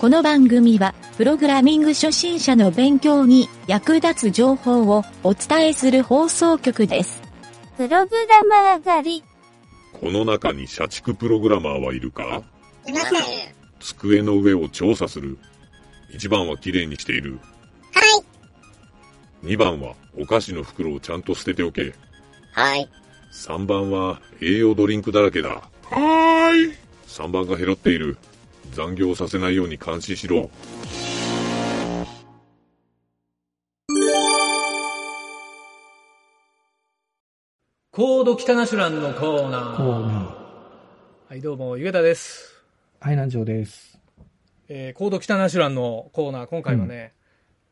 この番組はプログラミング初心者の勉強に役立つ情報をお伝えする放送局です。プログラマー狩り。この中に社畜プログラマーはいるか？いません。机の上を調査する。1番はきれいにしている。はい。2番はお菓子の袋をちゃんと捨てておけ。はい。3番は栄養ドリンクだらけだ。はーい。3番がヘロっている。残業させないように監視しろ。コード汚し欄のコーナー。はい、どうもゆげたです。はい、南條です。コード汚し欄のコーナー、今回はね、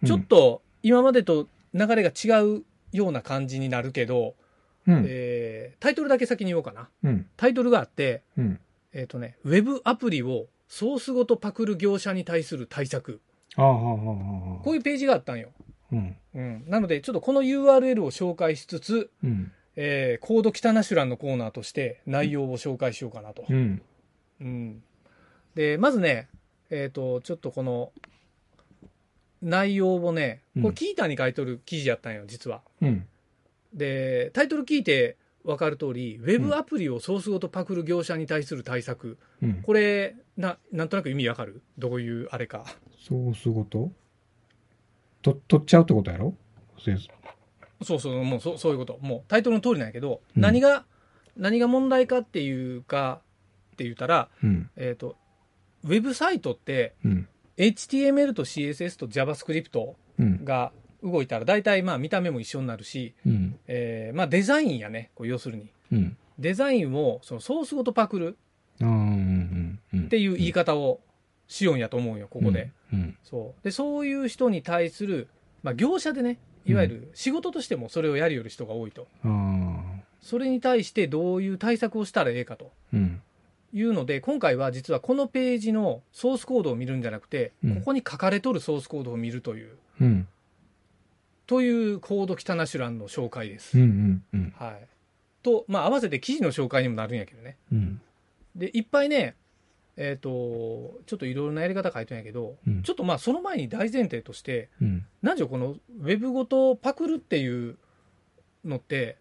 ちょっと今までと流れが違うような感じになるけど、タイトルだけ先に言おうかな。タイトルがあって、ウェブアプリをソースごとパクる業者に対する対策。こういうページがあったんよ。なのでちょっとこの URL を紹介しつつ、コード汚し欄のコーナーとして内容を紹介しようかなと。でまずね、ちょっとこの内容をね、これQiitaに書いてる記事やったんよ実は。でタイトル聞いて分かる通り、ウェブアプリをソースごとパクる業者に対する対策、これ なんとなく意味わかる？どういうあれか。ソースごと取っちゃうってことやろ。そうもうそういうこと。もうタイトルの通りなんやけど、何が問題かっていうかって言ったら、ウェブサイトって、HTML と CSS と JavaScript が、動いたら大体まあ見た目も一緒になるし、デザインやね。こう要するに、デザインをそのソースごとパクるっていう言い方をしようんやと思うんよここで。でそういう人に対する、業者でね、いわゆる仕事としてもそれをやるより人が多いと、それに対してどういう対策をしたらええかというので、今回は実はこのページのソースコードを見るんじゃなくて、ここに書かれとるソースコードを見るという、コード汚し欄の紹介です。と、合わせて記事の紹介にもなるんやけどね。でいっぱいね、ちょっといろいろなやり方書いてんやけど、ちょっとその前に大前提として、何このウェブごとパクるっていうのって、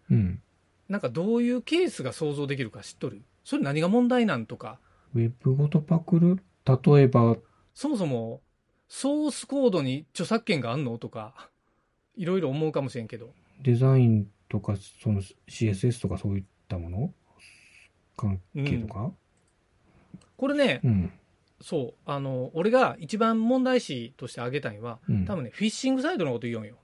なんかどういうケースが想像できるか知っとる？それ何が問題なんとか。ウェブごとパクる？例えばそもそもソースコードに著作権があんのとか。いろいろ思うかもしれんけど、デザインとかその CSS とかそういったもの関係とか、これね、そう、俺が一番問題視として挙げたいのは、多分ねフィッシングサイトのこと言うんよ。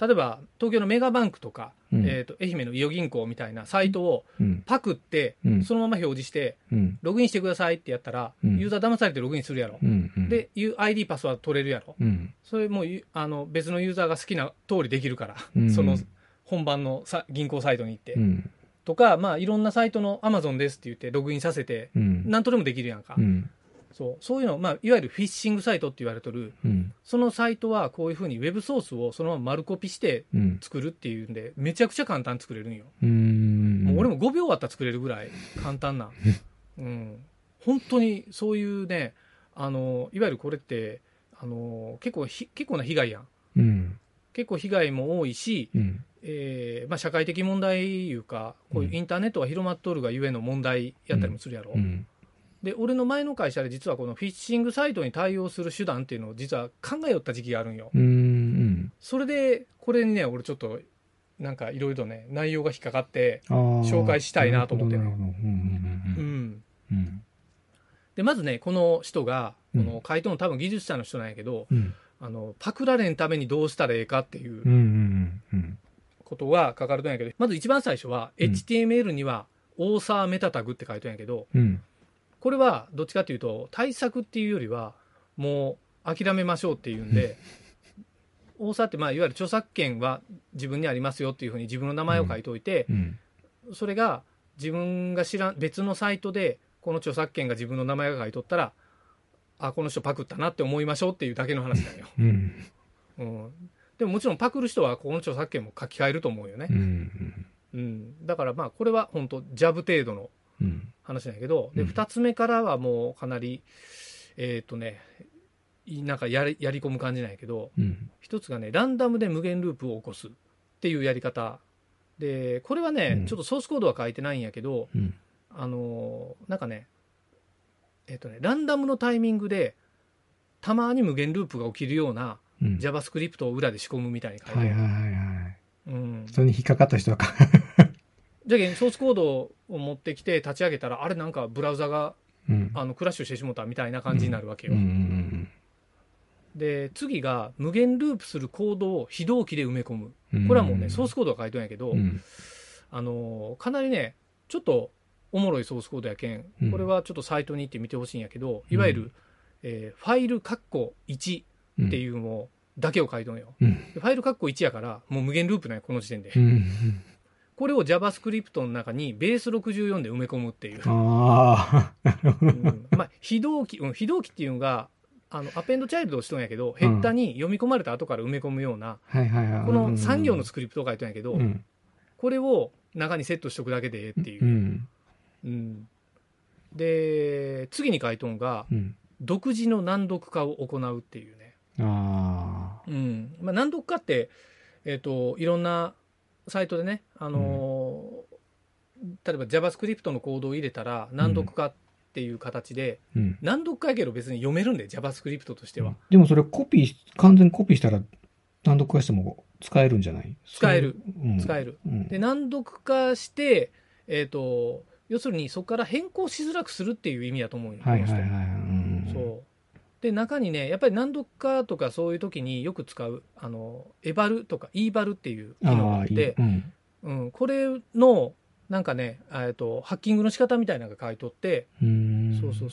例えば東京のメガバンクとか、愛媛の伊予銀行みたいなサイトをパクって、そのまま表示して、ログインしてくださいってやったら、ユーザー騙されてログインするやろ、で ID パスワード取れるやろ、それも別のユーザーが好きな通りできるから、その本番の銀行サイトに行って、とか、いろんなサイトの Amazon ですって言ってログインさせて、なんとでもできるやんか。そういうのを、いわゆるフィッシングサイトって言われてる、そのサイトはこういうふうにウェブソースをそのまま丸コピして作るっていうんで、めちゃくちゃ簡単に作れるんよ。もう俺も5秒あったら作れるぐらい簡単な本当にそういうね、いわゆるこれって結構な被害やん、結構被害も多いし、社会的問題いうか、こういうインターネットが広まっとるがゆえの問題やったりもするやろ。で俺の前の会社で実はこのフィッシングサイトに対応する手段っていうのを実は考えよった時期があるんよ。それでこれにね、俺ちょっとなんかいろいろね内容が引っかかって紹介したいなと思ってね。でまずね、この人がこの回答の多分技術者の人なんやけど、パクられんためにどうしたらええかっていうことが書かれてるんやけど、まず一番最初は HTML にはオーサーメタタグって書いてるんやけど、これはどっちかというと対策っていうよりはもう諦めましょうっていうんで、オーサーっていわゆる著作権は自分にありますよっていうふうに自分の名前を書いておいて、それが自分が知らん別のサイトでこの著作権が自分の名前が書いとったら、あ、この人パクったなって思いましょうっていうだけの話だよ。でももちろんパクる人はこの著作権も書き換えると思うよね。だからこれは本当ジャブ程度の話なんやけど、うん、で2つ目からはもうかなりなんかやり込む感じなんやけど、うん、1つがねランダムで無限ループを起こすっていうやり方で、これはね、うん、ちょっとソースコードは書いてないんやけど、うん、なんかねランダムのタイミングでたまに無限ループが起きるような JavaScript を裏で仕込むみたいに書いてある、それに引っかかった人はじゃあソースコードを持ってきて立ち上げたらあれなんかブラウザが、うん、クラッシュしてしもたみたいな感じになるわけよ、うんうんうんうん、で次が無限ループするコードを非同期で埋め込む、これはもうねソースコードが書いてるんやけど、うん、かなりねちょっとおもろいソースコードやけん、これはちょっとサイトに行って見てほしいんやけど、いわゆる、ファイルカッコ1っていうのだけを書いとんよ、ファイルカッコ1やからもう無限ループなんやこの時点で、これを JavaScript の中にベース64で埋め込むっていう、あ、まあ、非同期っていうのがアペンドチャイルドをしとんやけど、ヘッダに読み込まれた後から埋め込むような、はいはいはい、この3行のスクリプトを書いとんやけど、これを中にセットしとくだけでっていう、うん、で次に書いとんが、独自の難読化を行うっていうね、まあ、難読化って、いろんなサイトでね、例えば JavaScript のコードを入れたら難読化っていう形で、難読化やけど別に読めるんで JavaScript としては、でもそれ完全にコピーしたら難読化しても使えるんじゃない？使える、で難読化して、要するにそこから変更しづらくするっていう意味だと思うよ。そうで中にねやっぱり難読化とかそういう時によく使うエバルとかイーバルっていう機能があってこれのなんかねハッキングの仕方みたいなのが書いとって、そう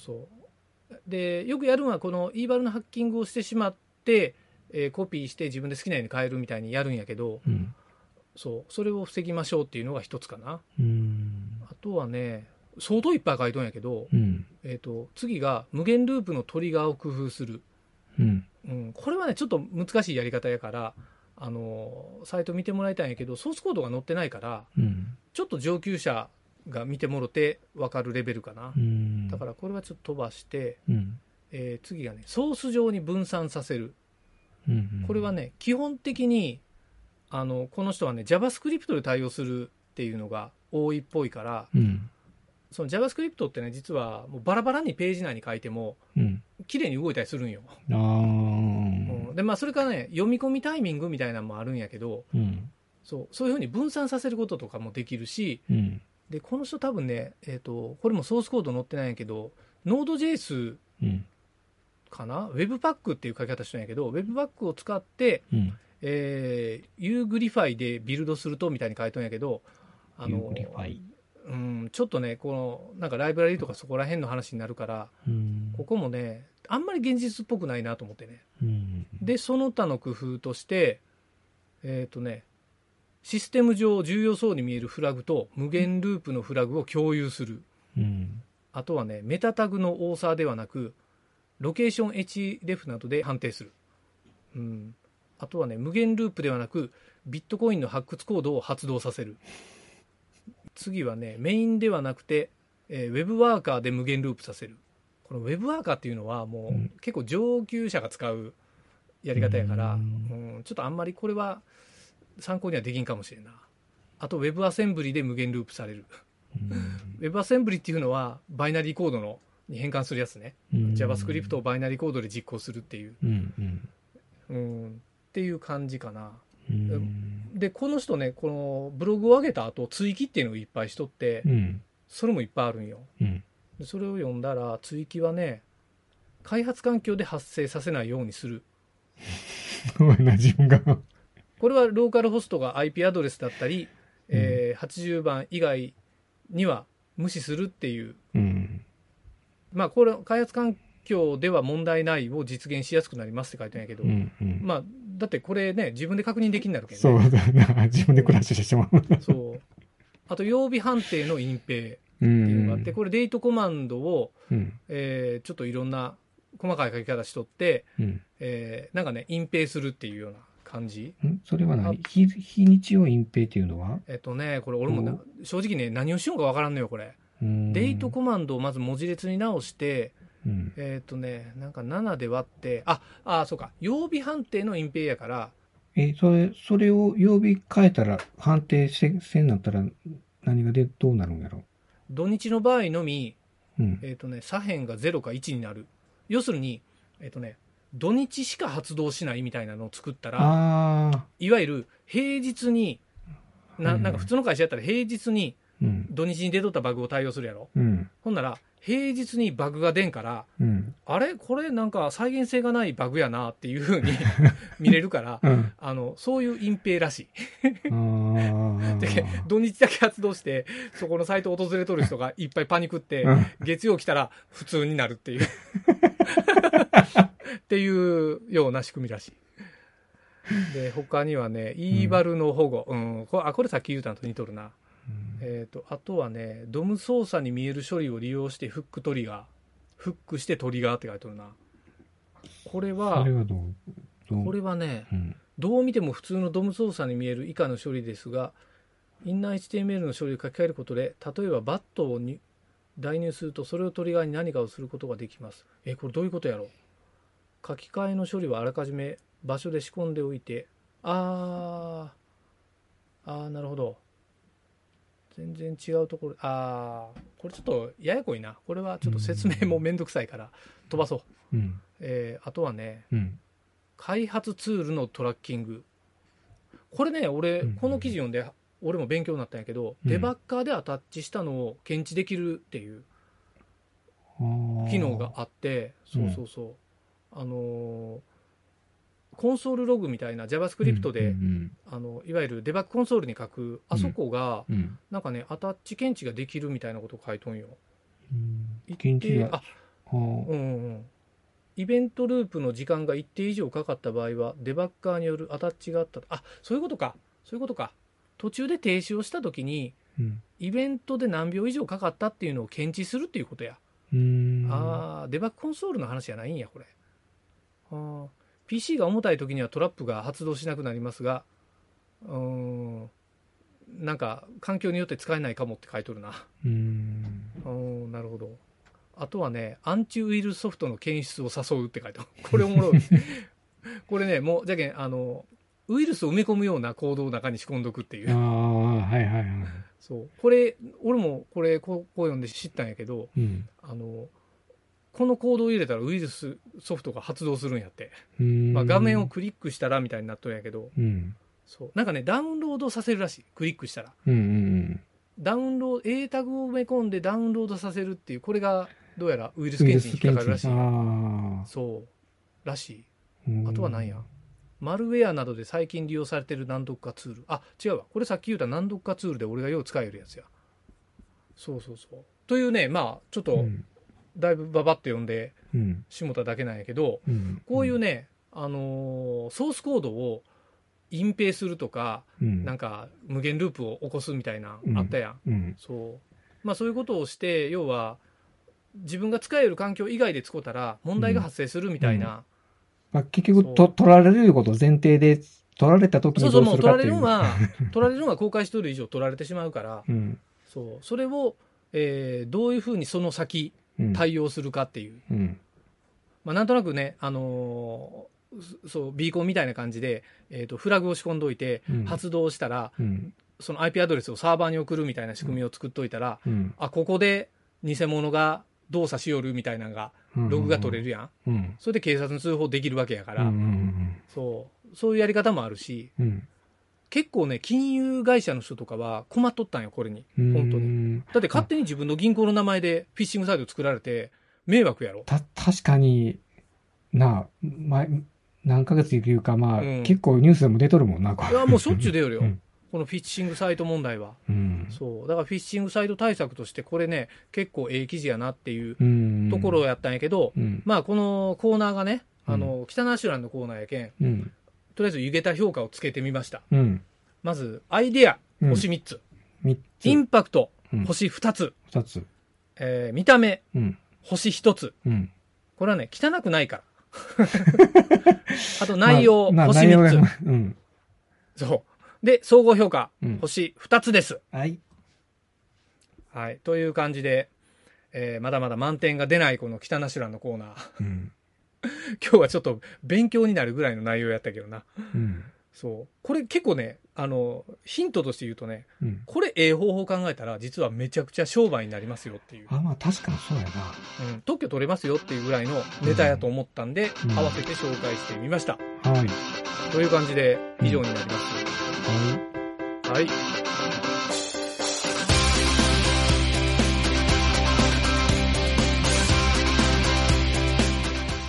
でよくやるのはこのイーバルのハッキングをしてしまって、コピーして自分で好きなように変えるみたいにやるんやけど、それを防ぎましょうっていうのが一つかな。あとはね相当いっぱい書いとんやけど、次が無限ループのトリガーを工夫する、これはねちょっと難しいやり方やからサイト見てもらいたいんやけど、ソースコードが載ってないから、ちょっと上級者が見てもろて分かるレベルかな、だからこれはちょっと飛ばして、次がねソース上に分散させる、これはね基本的にこの人はね JavaScript で対応するっていうのが多いっぽいから、その JavaScript ってね実はもうバラバラにページ内に書いても綺麗に動いたりするんよ、でまあそれからね読み込みタイミングみたいなのもあるんやけど、そういう風に分散させることとかもできるし、でこの人多分ねこれもソースコード載ってないんやけど Node.js かな、Webpack っていう書き方してるんやけど Webpack を使って、Uglify でビルドするとみたいに書いてるんやけどUglify、ちょっとねこのなんかライブラリとかそこら辺の話になるから、ここもねあんまり現実っぽくないなと思ってね、でその他の工夫としてシステム上重要そうに見えるフラグと無限ループのフラグを共有する、あとはねメタタグの多さではなくロケーション href などで判定する、あとはね無限ループではなくビットコインの発掘コードを発動させる。次はねメインではなくて、ウェブワーカーで無限ループさせる。このウェブワーカーっていうのはもう、結構上級者が使うやり方やから、ちょっとあんまりこれは参考にはできんかもしれんな。あとウェブアセンブリで無限ループされる。ウェブアセンブリっていうのはバイナリーコードに変換するやつね、JavaScript をバイナリーコードで実行するっていう、っていう感じかな。でこの人ねこのブログを上げた後追記っていうのをいっぱいしとって、それもいっぱいあるんよ、でそれを読んだら追記はね開発環境で発生させないようにする。すごいな自分が。これはローカルホストが IP アドレスだったり、80番以外には無視するっていう、まあこれ開発環境では問題ないを実現しやすくなりますって書いてないけど、まあだってこれね自分で確認できるんだろうけど、ね、そうだな自分でクラッシュしてしまう。そうあと曜日判定の隠蔽っていうのがあって、これデートコマンドを、ちょっといろんな細かい書き方しとって、なんかね隠蔽するっていうような感じ。それは何？日にちを隠蔽っていうのは？これ俺も正直ね何をしようか分からんのよこれ。デートコマンドをまず文字列に直して、うん、なんか7で割って、そうか、曜日判定の隠蔽やから。それを曜日変えたら、判定せんなったら、何がでどうなるんやろ。土日の場合のみ、うん、左辺が0か1になる。要するに、土日しか発動しないみたいなのを作ったら、いわゆる平日に、なんか普通の会社やったら平日に、土日に出とったバグを対応するやろ、うん、ほんなら平日にバグが出んから、うん、あれこれなんか再現性がないバグやなっていうふうに見れるから、うん、そういう隠蔽らしいで土日だけ発動してそこのサイトを訪れとる人がいっぱいパニクって、うん、月曜来たら普通になるっていうっていうような仕組みらしい。で他にはね、イーバルの保護、うん、これさっき言うたのと似とるな。あとはね、ドム操作に見える処理を利用してフックトリガー、フックしてトリガーって書いてるな。これはね、うん、どう見ても普通のドム操作に見える以下の処理ですが、インナー HTML の処理を書き換えることで、例えばバットを代入するとそれをトリガーに何かをすることができます。これどういうことやろう。書き換えの処理はあらかじめ場所で仕込んでおいて、なるほど。全然違うところ、これちょっとややこいな。これはちょっと説明もめんどくさいから飛ばそう。うん、あとはね、うん、開発ツールのトラッキング。これね、俺、うん、この記事読んで、俺も勉強になったんやけど、うん、デバッカーでアタッチしたのを検知できるっていう機能があって、そうそうそう。うん、コンソールログみたいな JavaScript で、いわゆるデバッグコンソールに書くあそこが、なんかねアタッチ検知ができるみたいなことを書いとんよ。検知がイベントループの時間が一定以上かかった場合はデバッカーによるアタッチがあった。そういうことか。途中で停止をしたときに、うん、イベントで何秒以上かかったっていうのを検知するっていうことや。デバッグコンソールの話じゃないんやこれ。PC が重たい時にはトラップが発動しなくなりますが、なんか環境によって使えないかもって書いとるな。なるほど。あとはね、アンチウイルスソフトの検出を誘うって書いてある。これおもろい。これね、もうじゃけんウイルスを埋め込むような行動を中に仕込んどくっていう。はいはいはい。そう。これ俺もこう読んで知ったんやけど、このコードを入れたらウイルスソフトが発動するんやって。画面をクリックしたらみたいになっとるんやけど、そうなんかねダウンロードさせるらしい。クリックしたら、ダウンロード A タグを埋め込んでダウンロードさせるっていう、これがどうやらウイルス検知に引っかかるらしい。そうらしい。あとはなんや、マルウェアなどで最近利用されてる難読化ツール。違うわ、これさっき言った難読化ツールで俺がよう使えるやつや。そうというね、まあちょっと、だいぶババッと読んでしもただけなんやけど、こういうね、ソースコードを隠蔽するとか、なんか無限ループを起こすみたいな、あったやん、そう。まあそういうことをして、要は自分が使える環境以外で使ったら問題が発生するみたいな。結局取られることを前提で、取られた時にどうするかっていう。取られるのは公開している以上取られてしまうから、それを、どういうふうにその先対応するかっていう、なんとなくね、ビーコンみたいな感じで、フラグを仕込んどいて、発動したら、その IP アドレスをサーバーに送るみたいな仕組みを作っといたら、ここで偽物が動作しよるみたいなのが、ログが取れるやん、それで警察に通報できるわけやから、そういうやり方もあるし、結構ね、金融会社の人とかは困っとったんよ、これに。本当に。だって勝手に自分の銀行の名前でフィッシングサイト作られて迷惑やろ。確かにな、何ヶ月いうか、結構ニュースでも出とるもんな、これ。いや、もうしょっちゅう出よるよ、このフィッシングサイト問題は。そう。だからフィッシングサイト対策として、これね、結構記事やなっていうところやったんやけど、このコーナーがね、北ナッシュランのコーナーやけん、とりあえず湯桁評価をつけてみました。まずアイデア星3つ、インパクト星2つ、見た目星1つ。これはね、汚くないから。あと内容星3つ。そう。で、総合評価星2つです。はい。はい、という感じで、まだまだ満点が出ないこの北ナシュランのコーナー、うん、今日はちょっと勉強になるぐらいの内容やったけどな、うん、そうこれ結構ねヒントとして言うとね、うん、これ方法考えたら実はめちゃくちゃ商売になりますよっていう、あ、まあ確かにそうやな、うん、特許取れますよっていうぐらいのネタやと思ったんで、うん、合わせて紹介してみました、うん、はい、という感じで以上になります、うん、はい、はい、